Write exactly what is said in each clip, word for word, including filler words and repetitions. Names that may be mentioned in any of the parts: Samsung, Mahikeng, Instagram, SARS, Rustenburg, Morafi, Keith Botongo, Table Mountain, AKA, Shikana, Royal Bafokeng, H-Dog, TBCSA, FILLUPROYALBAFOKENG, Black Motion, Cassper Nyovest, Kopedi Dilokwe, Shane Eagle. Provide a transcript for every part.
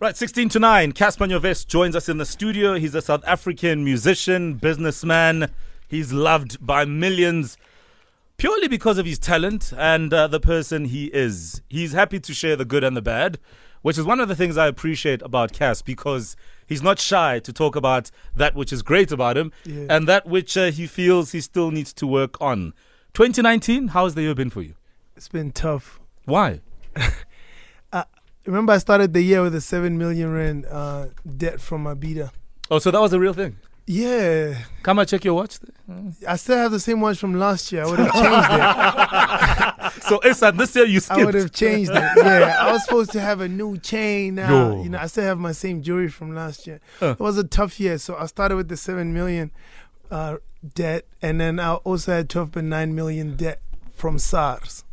Right, sixteen to nine, Cassper Nyovest joins us in the studio. He's a South African musician, businessman. He's loved by millions purely because of his talent and uh, the person he is. He's happy to share the good and the bad, which is one of the things I appreciate about Cass, because he's not shy to talk about that which is great about him yeah. and that which uh, he feels he still needs to work on. twenty nineteen, how has the year been for you? It's been tough. Why? Remember, I started the year with a seven million rand uh, debt from my beta. Oh, so that was a real thing? Yeah. Come and check your watch. Mm. I still have the same watch from last year. I would have changed it. So, Esad, this year you skipped. I would have changed it. Yeah, I was supposed to have a new chain now. Yo. You know, I still have my same jewelry from last year. Uh. It was a tough year, so I started with the seven million uh, debt, and then I also had twelve point nine million debt from SARS.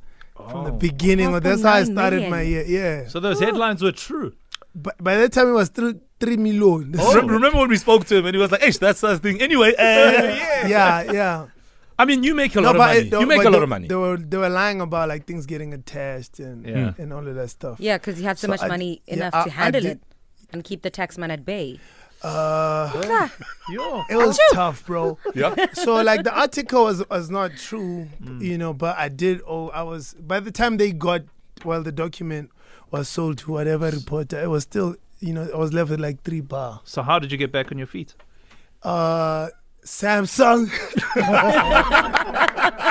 From oh. the beginning, well, that's how I started million. my year. Yeah. So those oh. headlines were true. But by that time, it was three, three million. Oh. Re- remember when we spoke to him and he was like, "Ish, that's the thing." Anyway, uh, yeah, yeah, yeah. I mean, you make a no, lot of money. It, you make a lot they, of money. They were they were lying about like things getting attached and yeah. and all of that stuff. Yeah, because you had so, so much I, money yeah, enough I, to handle it and keep the taxman at bay. Uh, yeah. It was tough, bro. Yeah. So like the article was, was not true, mm. you know. But I did. Oh, I was. By the time they got, well, the document was sold to whatever reporter. It was still, you know, I was left with like three bar. So how did you get back on your feet? Uh, Samsung.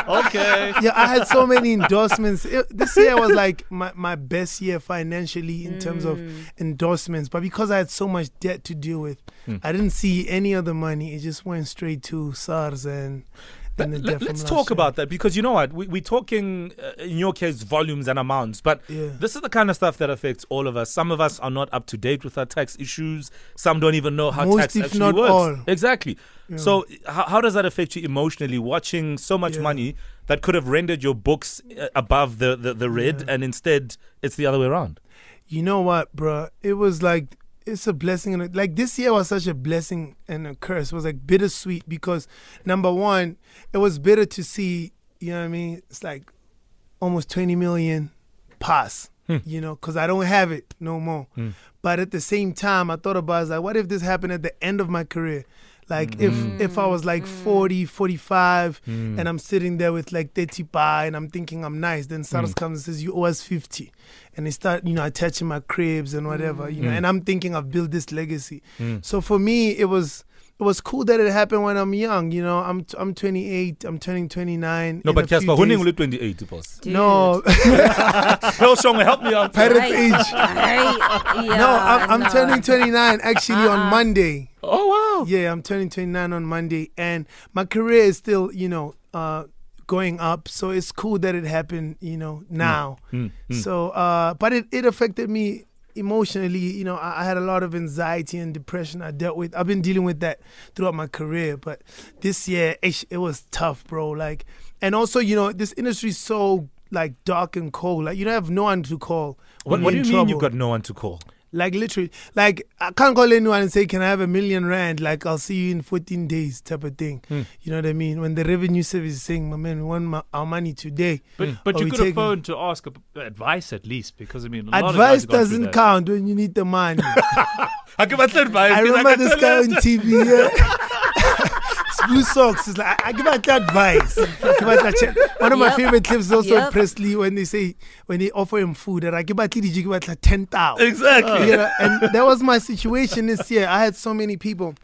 Okay. Yeah, I had so many endorsements. It, this year was like my, my best year financially in mm. terms of endorsements. But because I had so much debt to deal with, mm. I didn't see any of the money. It just went straight to SARS and, and the debt. Let's talk year. about that, because you know what? We, we're talking, uh, in your case, volumes and amounts. But yeah. this is the kind of stuff that affects all of us. Some of us are not up to date with our tax issues. Some don't even know how Most tax if actually not works. All. Exactly. Yeah. So how, how does that affect you emotionally, watching so much yeah. money that could have rendered your books above the, the, the red yeah. and instead it's the other way around? You know what, bro? It was like, it's a blessing. And a, like this year was such a blessing and a curse. It was like bittersweet because, number one, it was bitter to see, you know what I mean? It's like almost twenty million pass. Hmm. You know, because I don't have it no more. Hmm. But at the same time, I thought about it, like, what if this happened at the end of my career? Like mm. if if I was like forty, forty-five mm. and I'm sitting there with like thirty bar and I'm thinking I'm nice, then SARS mm. comes and says, you owe us fifty. And they start, you know, attaching my cribs and whatever, you know, mm. and I'm thinking I've built this legacy. Mm. So for me, it was it was cool that it happened when I'm young, you know. I'm I'm twenty-eight, I'm turning twenty-nine. No, but Cassper, who only twenty-eight, boss? No. Hell, Sean, help me out. Parent age. I, yeah, no, I'm, I'm no. turning twenty-nine actually uh-uh. on Monday. Oh, wow. Yeah, I'm turning twenty-nine on Monday. And my career is still, you know, uh, going up. So it's cool that it happened, you know, now. Mm, mm, so, uh, but it, it affected me emotionally. You know, I, I had a lot of anxiety and depression I dealt with. I've been dealing with that throughout my career. But this year, it, it was tough, bro. Like, and also, you know, this industry is so, like, dark and cold. Like, you don't have no one to call. What, what do you trouble. mean you've got no one to call? Like literally, like I can't call anyone and say, can I have a million rand? Like I'll see you in fourteen days type of thing. Mm. You know what I mean? When the revenue service is saying, my man, we want my, our money today. But mm. but you could have phoned to ask advice at least, because I mean, a lot advice of doesn't count when you need the money. I give advice. I remember I this guy on T V. Yeah. Blue socks. It's like I, I give out that advice. One of my yep. favorite clips is also yep. Presley when they say when they offer him food. And I give out, did you give out like ten thousand? Exactly. You know, and that was my situation this year. I had so many people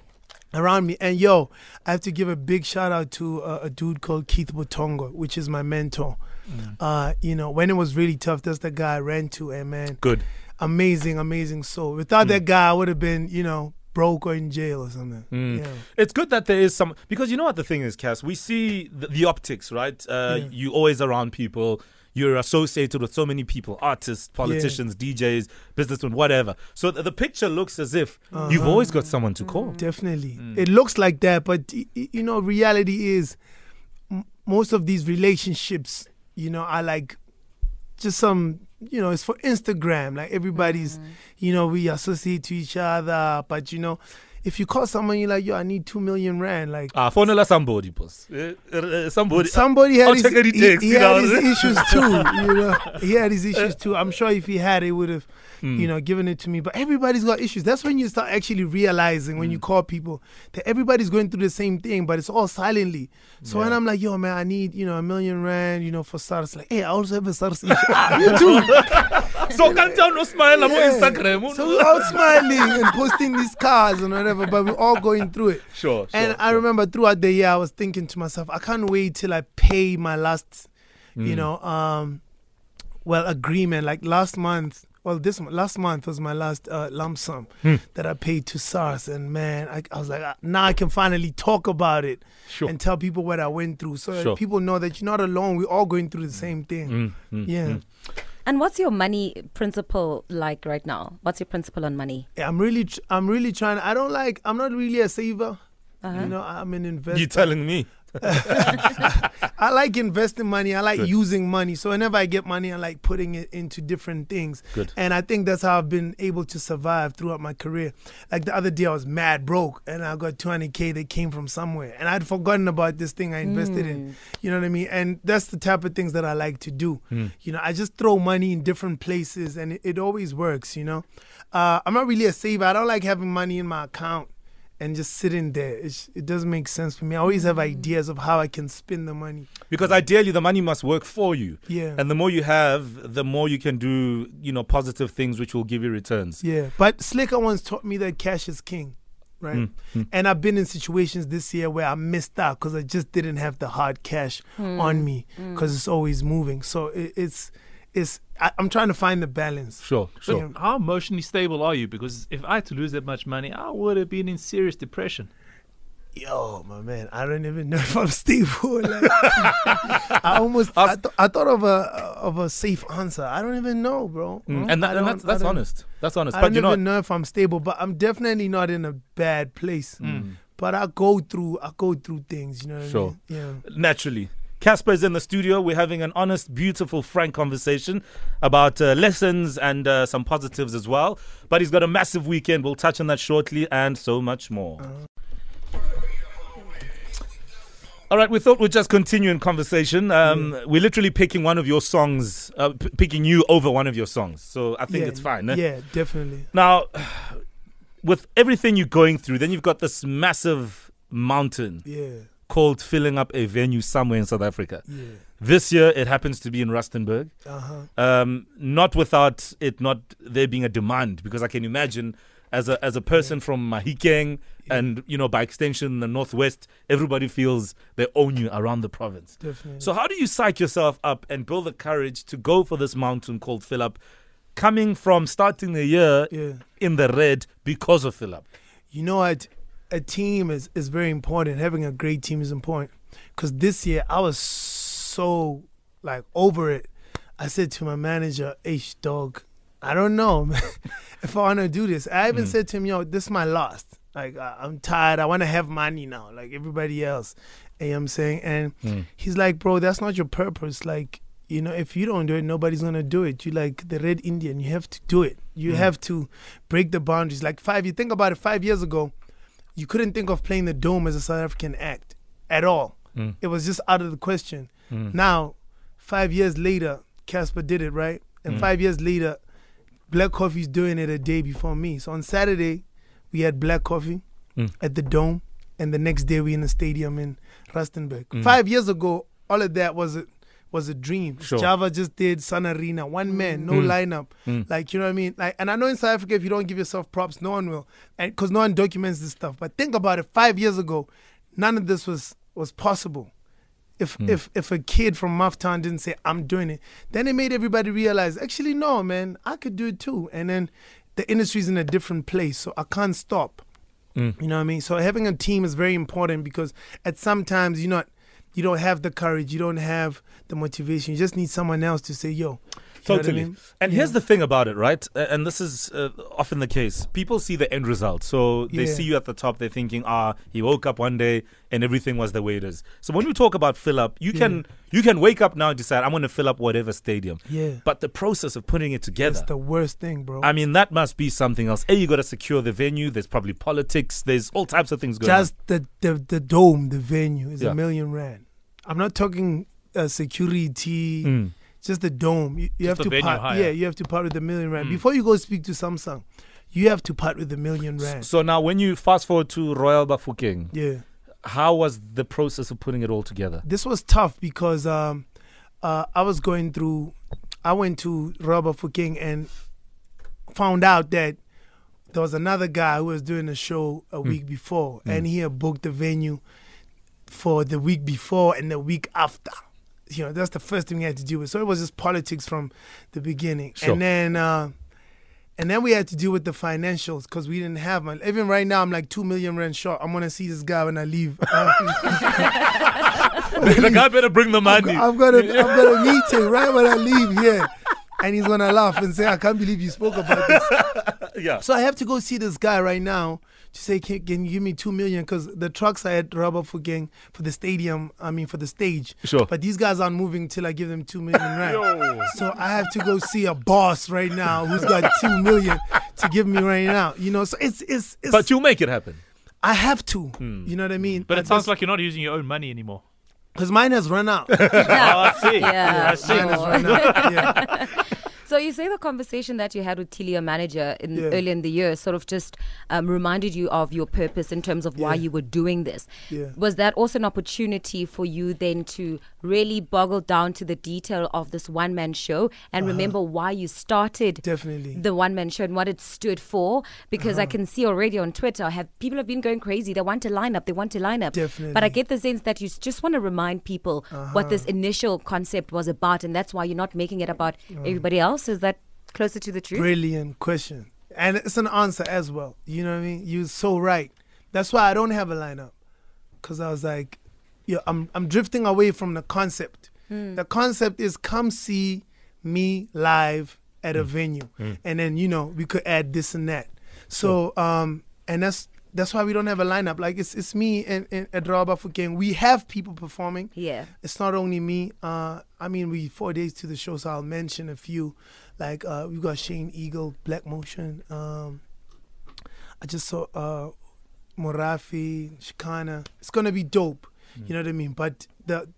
around me, and yo, I have to give a big shout out to uh, a dude called Keith Botongo, which is my mentor. Mm. Uh, you know, when it was really tough, that's the guy I ran to. And man, good, amazing, amazing soul. Without mm. that guy, I would have been, you know, broke or in jail or something. Mm. Yeah. It's good that there is some, because you know what the thing is, Cass, we see the, the optics, right? Uh, yeah. You're always around people. You're associated with so many people, artists, politicians, yeah. D Js, businessmen, whatever. So th- the picture looks as if uh-huh. you've always got someone to call. Definitely. Mm. It looks like that, but y- y- you know, reality is m- most of these relationships, you know, are like just some, you know, it's for Instagram. Like everybody's, mm-hmm. you know, we associate to each other, but you know, if you call someone, you're like, yo, I need two million rand. Like, ah, for no somebody, boss. Uh, uh, somebody. Somebody had his, he, text, he had his issues too. You know, he had his issues too. I'm sure if he had, he would have, mm. you know, given it to me. But everybody's got issues. That's when you start actually realizing when mm. you call people that everybody's going through the same thing, but it's all silently. So yeah. when I'm like, yo, man, I need, you know, a million rand, you know, for SARS. Like, hey, I also have a SARS issue. Ah, you too. So can't tell no smile on yeah. Instagram. So we're all smiling and posting these cars and whatever, but we're all going through it. Sure. And sure, I sure. remember throughout the year I was thinking to myself, I can't wait till I pay my last, mm. you know, um, well, agreement. Like last month, well, this last month was my last uh, lump sum mm. that I paid to SARS. And man, I, I was like, now I can finally talk about it sure. and tell people what I went through. So sure. people know that you're not alone. We're all going through the same thing. Mm, mm, yeah. Mm. And what's your money principle like right now? What's your principle on money? Yeah, I'm really, tr I'm really trying. I don't like. I'm not really a saver. Uh-huh. You know, I'm an investor. You're telling me. I like investing money. I like Good. using money. So whenever I get money, I like putting it into different things. Good. And I think that's how I've been able to survive throughout my career. Like the other day, I was mad broke, and I got two hundred K that came from somewhere, and I'd forgotten about this thing I invested mm. in. You know what I mean? And that's the type of things that I like to do. Mm. You know, I just throw money in different places, and it, it always works. You know, uh, I'm not really a saver. I don't like having money in my account and just sitting there. It's, it doesn't make sense for me. I always have ideas of how I can spend the money. Because ideally, the money must work for you. Yeah. And the more you have, the more you can do, you know, positive things which will give you returns. Yeah. But Slicker once taught me that cash is king, right? Mm-hmm. And I've been in situations this year where I missed out because I just didn't have the hard cash mm. on me because mm. it's always moving. So it, it's... Is I, I'm trying to find the balance. Sure, sure. You know, how emotionally stable are you? Because if I had to lose that much money, I would have been in serious depression. Yo, my man, I don't even know if I'm stable. Like, I almost, I, th I thought of a of a safe answer. I don't even know, bro. Mm. And, that, and that's, that's honest. That's honest. I but don't you're even not... know if I'm stable, but I'm definitely not in a bad place. Mm. But I go through, I go through things. You know what sure. I mean? Yeah. Naturally. Cassper is in the studio. We're having an honest, beautiful, frank conversation about uh, lessons and uh, some positives as well. But he's got a massive weekend. We'll touch on that shortly and so much more. Uh-huh. All right, we thought we'd just continue in conversation. Um, yeah. We're literally picking one of your songs, uh, p picking you over one of your songs. So I think yeah, it's fine. Eh? Yeah, definitely. Now, with everything you're going through, then you've got this massive mountain. Yeah. Called filling up a venue somewhere in South Africa. Yeah. This year it happens to be in Rustenburg. Uh-huh. um, not without it not there being a demand, because I can imagine as a as a person yeah. from Mahikeng yeah. and you know by extension the Northwest, everybody feels they own you around the province. Definitely. So how do you psych yourself up and build the courage to go for this mountain called Fill Up, coming from starting the year yeah. in the red because of Fill Up? You know what? A team is, is very important. Having a great team is important. Because this year, I was so, like, over it. I said to my manager, H-Dog, I don't know man, if I want to do this. I even mm. said to him, yo, this is my last. Like, I, I'm tired. I want to have money now, like everybody else. You know what I'm saying? And mm. he's like, bro, that's not your purpose. Like, you know, if you don't do it, nobody's going to do it. You're like the Red Indian. You have to do it. You mm. have to break the boundaries. Like, five, you think about it, five years ago, you couldn't think of playing the Dome as a South African act at all. Mm. It was just out of the question. Mm. Now, five years later, Cassper did it, right? And mm. five years later, Black Coffee's doing it a day before me. So on Saturday, we had Black Coffee mm. at the Dome, and the next day we in the stadium in Rustenburg. Mm. Five years ago, all of that was a, was a dream. Sure. Java just did Sun Arena, one man, no mm. lineup. Mm. Like, you know what I mean? Like, and I know in South Africa, if you don't give yourself props, no one will, and because no one documents this stuff. But think about it, five years ago, none of this was, was possible. If, mm. if, if a kid from Maftown didn't say, I'm doing it, then it made everybody realize, actually, no, man, I could do it too. And then the industry's in a different place, so I can't stop. Mm. You know what I mean? So having a team is very important, because at some times, you're not, you don't have the courage, you don't have the motivation. You just need someone else to say, yo, Totally. You know what I mean? And yeah. here's the thing about it, right? And this is uh, often the case. People see the end result. So they yeah. see you at the top. They're thinking, ah, he woke up one day and everything was the way it is. So when we talk about fill up, you yeah. can you can wake up now and decide, I'm going to fill up whatever stadium. Yeah. But the process of putting it together. That's the worst thing, bro. I mean, that must be something else. A, you got to secure the venue. There's probably politics. There's all types of things going Just on. Just the, the, the dome, the venue is yeah. a million rand. I'm not talking uh, security. Mm. Just the dome. You, you have to part, higher. yeah. You have to part with the million rand mm. before you go speak to Samsung. You have to part with the million rand. So now, when you fast forward to Royal Bafokeng, yeah, how was the process of putting it all together? This was tough because um, uh, I was going through. I went to Royal Bafokeng and found out that there was another guy who was doing a show a mm. week before, mm. and he had booked the venue for the week before and the week after. You know, that's the first thing we had to deal with. So it was just politics from the beginning. Sure. And then uh, and then we had to deal with the financials because we didn't have money. Even right now, I'm like two million rand short. I'm going to see this guy when I leave. The guy better bring the money. I've got a, I've got a meeting right when I leave here. And he's going to laugh and say, I can't believe you spoke about this. Yeah. So I have to go see this guy right now to say, can, can you give me two million? Because the trucks are at Royal Bafokeng for the stadium, I mean, for the stage. Sure. But these guys aren't moving till I give them two million rand. So I have to go see a boss right now who's got two million to give me right now. You know, so it's... it's, it's but you'll make it happen. I have to. Hmm. You know what I mean? But it I sounds just, like you're not using your own money anymore. Because mine has run out. Yeah. Oh, I see. Yeah. I see. Mine has run out. Yeah. So you say the conversation that you had with Tilly, your manager, in yeah. early in the year sort of just um, reminded you of your purpose in terms of why yeah. you were doing this. Yeah. Was that also an opportunity for you then to really boggle down to the detail of this one-man show and uh-huh. remember why you started Definitely. the one-man show and what it stood for? Because uh-huh. I can see already on Twitter, have people have been going crazy. They want to line up. They want to line up. Definitely. But I get the sense that you just want to remind people uh-huh. what this initial concept was about, and that's why you're not making it about uh-huh. everybody else. Is that closer to the truth? Brilliant question. And it's an answer as well. You know what I mean? You're so right. That's why I don't have a lineup. Because I was like, yeah, I'm, I'm drifting away from the concept. Mm. The concept is come see me live at mm. a venue. Mm. And then, you know, we could add this and that. So, cool. um, and that's that's why we don't have a lineup. Like, it's it's me and, and at Royal Bafokeng. We have people performing. Yeah. It's not only me. Uh, I mean, we four days to the show, so I'll mention a few. Like, uh, we've got Shane Eagle, Black Motion. Um, I just saw uh, Morafi, Shikana. It's going to be dope. Mm. You know what I mean? But the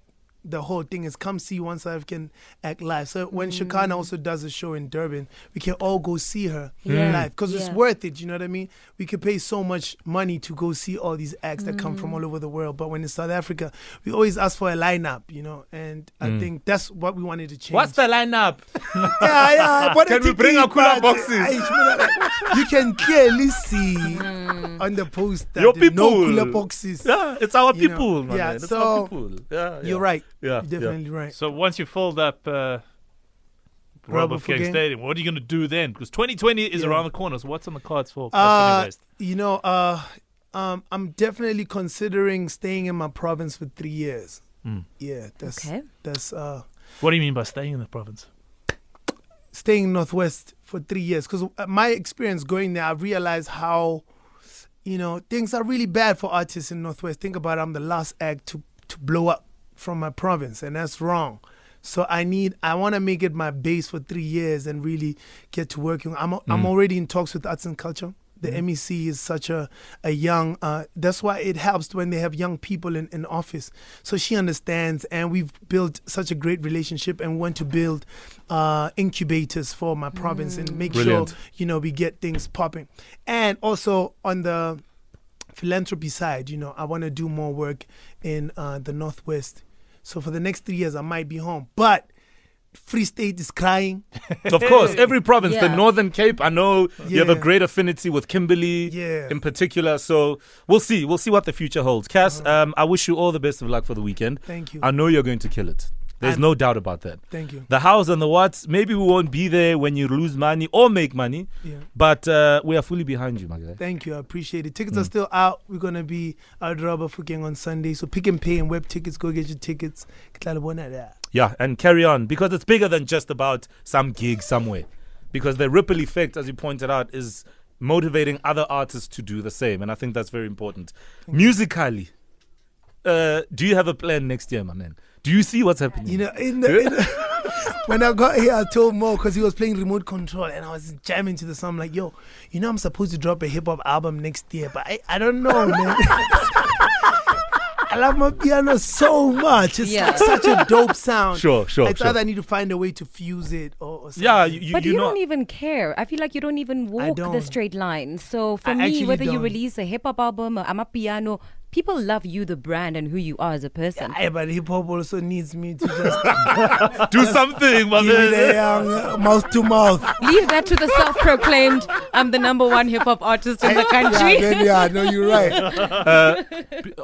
the whole thing is come see One South African act live. So when mm. Shikana also does a show in Durban, we can all go see her yeah. live because yeah. it's worth it. You know what I mean? We could pay so much money to go see all these acts mm. that come from all over the world. But when it's South Africa, we always ask for a lineup, you know, and mm. I think that's what we wanted to change. What's the lineup? yeah, yeah. What can we bring our cooler boxes? You can clearly see mm. on the post that the no cooler boxes. Yeah, it's our people, you know? Yeah, man. It's so our people. Yeah, yeah. You're right. Yeah, You're definitely yeah. right. So once you filled up uh, Royal Bafokeng Stadium, what are you going to do then? Because twenty twenty is yeah. around the corner. So what's on the cards for? Uh, you know, uh, um, I'm definitely considering staying in my province for three years. Mm. Yeah, that's okay. that's. Uh, what do you mean by staying in the province? Staying northwest for three years, because my experience going there, I realized how, you know, things are really bad for artists in northwest. Think about it, I'm the last act to to blow up from my province, and that's wrong. So I need, I want to make it my base for three years and really get to working. I'm, mm. I'm already in talks with Arts and Culture. The mm. M E C is such a, a young, uh, that's why it helps when they have young people in, in office. So she understands, and we've built such a great relationship and want to build uh, incubators for my province mm. and make Brilliant. sure, you know, we get things popping. And also on the philanthropy side, you know, I want to do more work in uh, the Northwest. So for the next three years, I might be home. But Free State is crying. Of course, every province, yeah. the Northern Cape, I know yeah. you have a great affinity with Kimberley yeah. in particular. So we'll see. We'll see what the future holds. Cass, um, I wish you all the best of luck for the weekend. Thank you. I know you're going to kill it. There's I'm, no doubt about that. Thank you. The hows and the whats, maybe we won't be there when you lose money or make money, yeah. but uh, we are fully behind you, my guy. Thank you. I appreciate it. Tickets mm. are still out. We're going to be out at Royal Bafokeng on Sunday. So pick and pay and web tickets. Go get your tickets. Yeah, and carry on, because it's bigger than just about some gig somewhere. Because the ripple effect, as you pointed out, is motivating other artists to do the same. And I think that's very important. Thank Musically, uh, do you have a plan next year, my man? Do you see what's happening? You know, in the, in the, when I got here, I told Mo, because he was playing Remote Control and I was jamming to the song. I'm like, yo, you know, I'm supposed to drop a hip hop album next year, but I, I don't know, man. I love my piano so much. It's yeah. like such a dope sound. Sure, sure. It's sure. either I need to find a way to fuse it or, or something. Yeah, you, you, but you, you don't even care. I feel like you don't even walk don't. the straight line. So for I me, whether don't. you release a hip hop album or I'm a piano, people love you, the brand, and who you are as a person. Yeah, but hip hop also needs me to just do something, mother. Um, mouth to mouth. Leave that to the self-proclaimed. I'm the number one hip hop artist in the country. Yeah, then, yeah, no, you're right. Uh,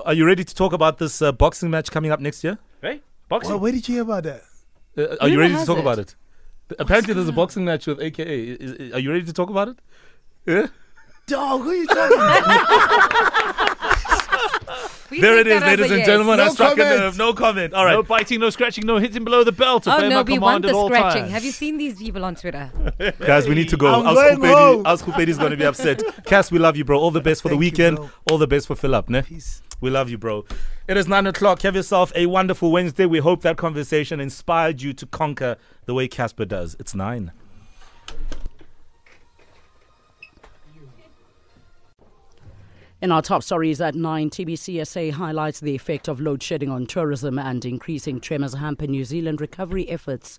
are you ready to talk about this uh, boxing match coming up next year? Hey, boxing. Well, where did you hear about that? Uh, are you, you ready to talk it? about it? What's Apparently, there's a boxing match with A K A. Is, is, are you ready to talk about it? Yeah. Dog, who are you talking about? We there it is, ladies and yes. gentlemen. No I struck comment. a nerve. No comment. All right. No biting, no scratching, no hitting below the belt. Oh, no, we want the scratching. Have you seen these people on Twitter? Guys, we need to go. Azkupedi is going to be upset. Cass, we love you, bro. All the best for Thank the weekend. You, All the best for Philip. Ne? Peace. We love you, bro. It is nine o'clock. Have yourself a wonderful Wednesday. We hope that conversation inspired you to conquer the way Cassper does. It's nine. In our top stories at nine, T B C S A highlights the effect of load shedding on tourism and increasing tremors hamper New Zealand recovery efforts.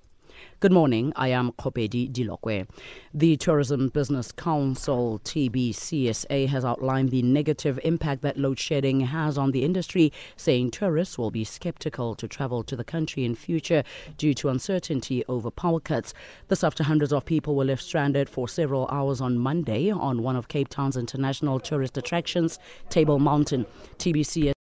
Good morning, I am Kopedi Dilokwe. The Tourism Business Council, T B C S A, has outlined the negative impact that load shedding has on the industry, saying tourists will be skeptical to travel to the country in future due to uncertainty over power cuts. This after hundreds of people were left stranded for several hours on Monday on one of Cape Town's international tourist attractions, Table Mountain. T B C S A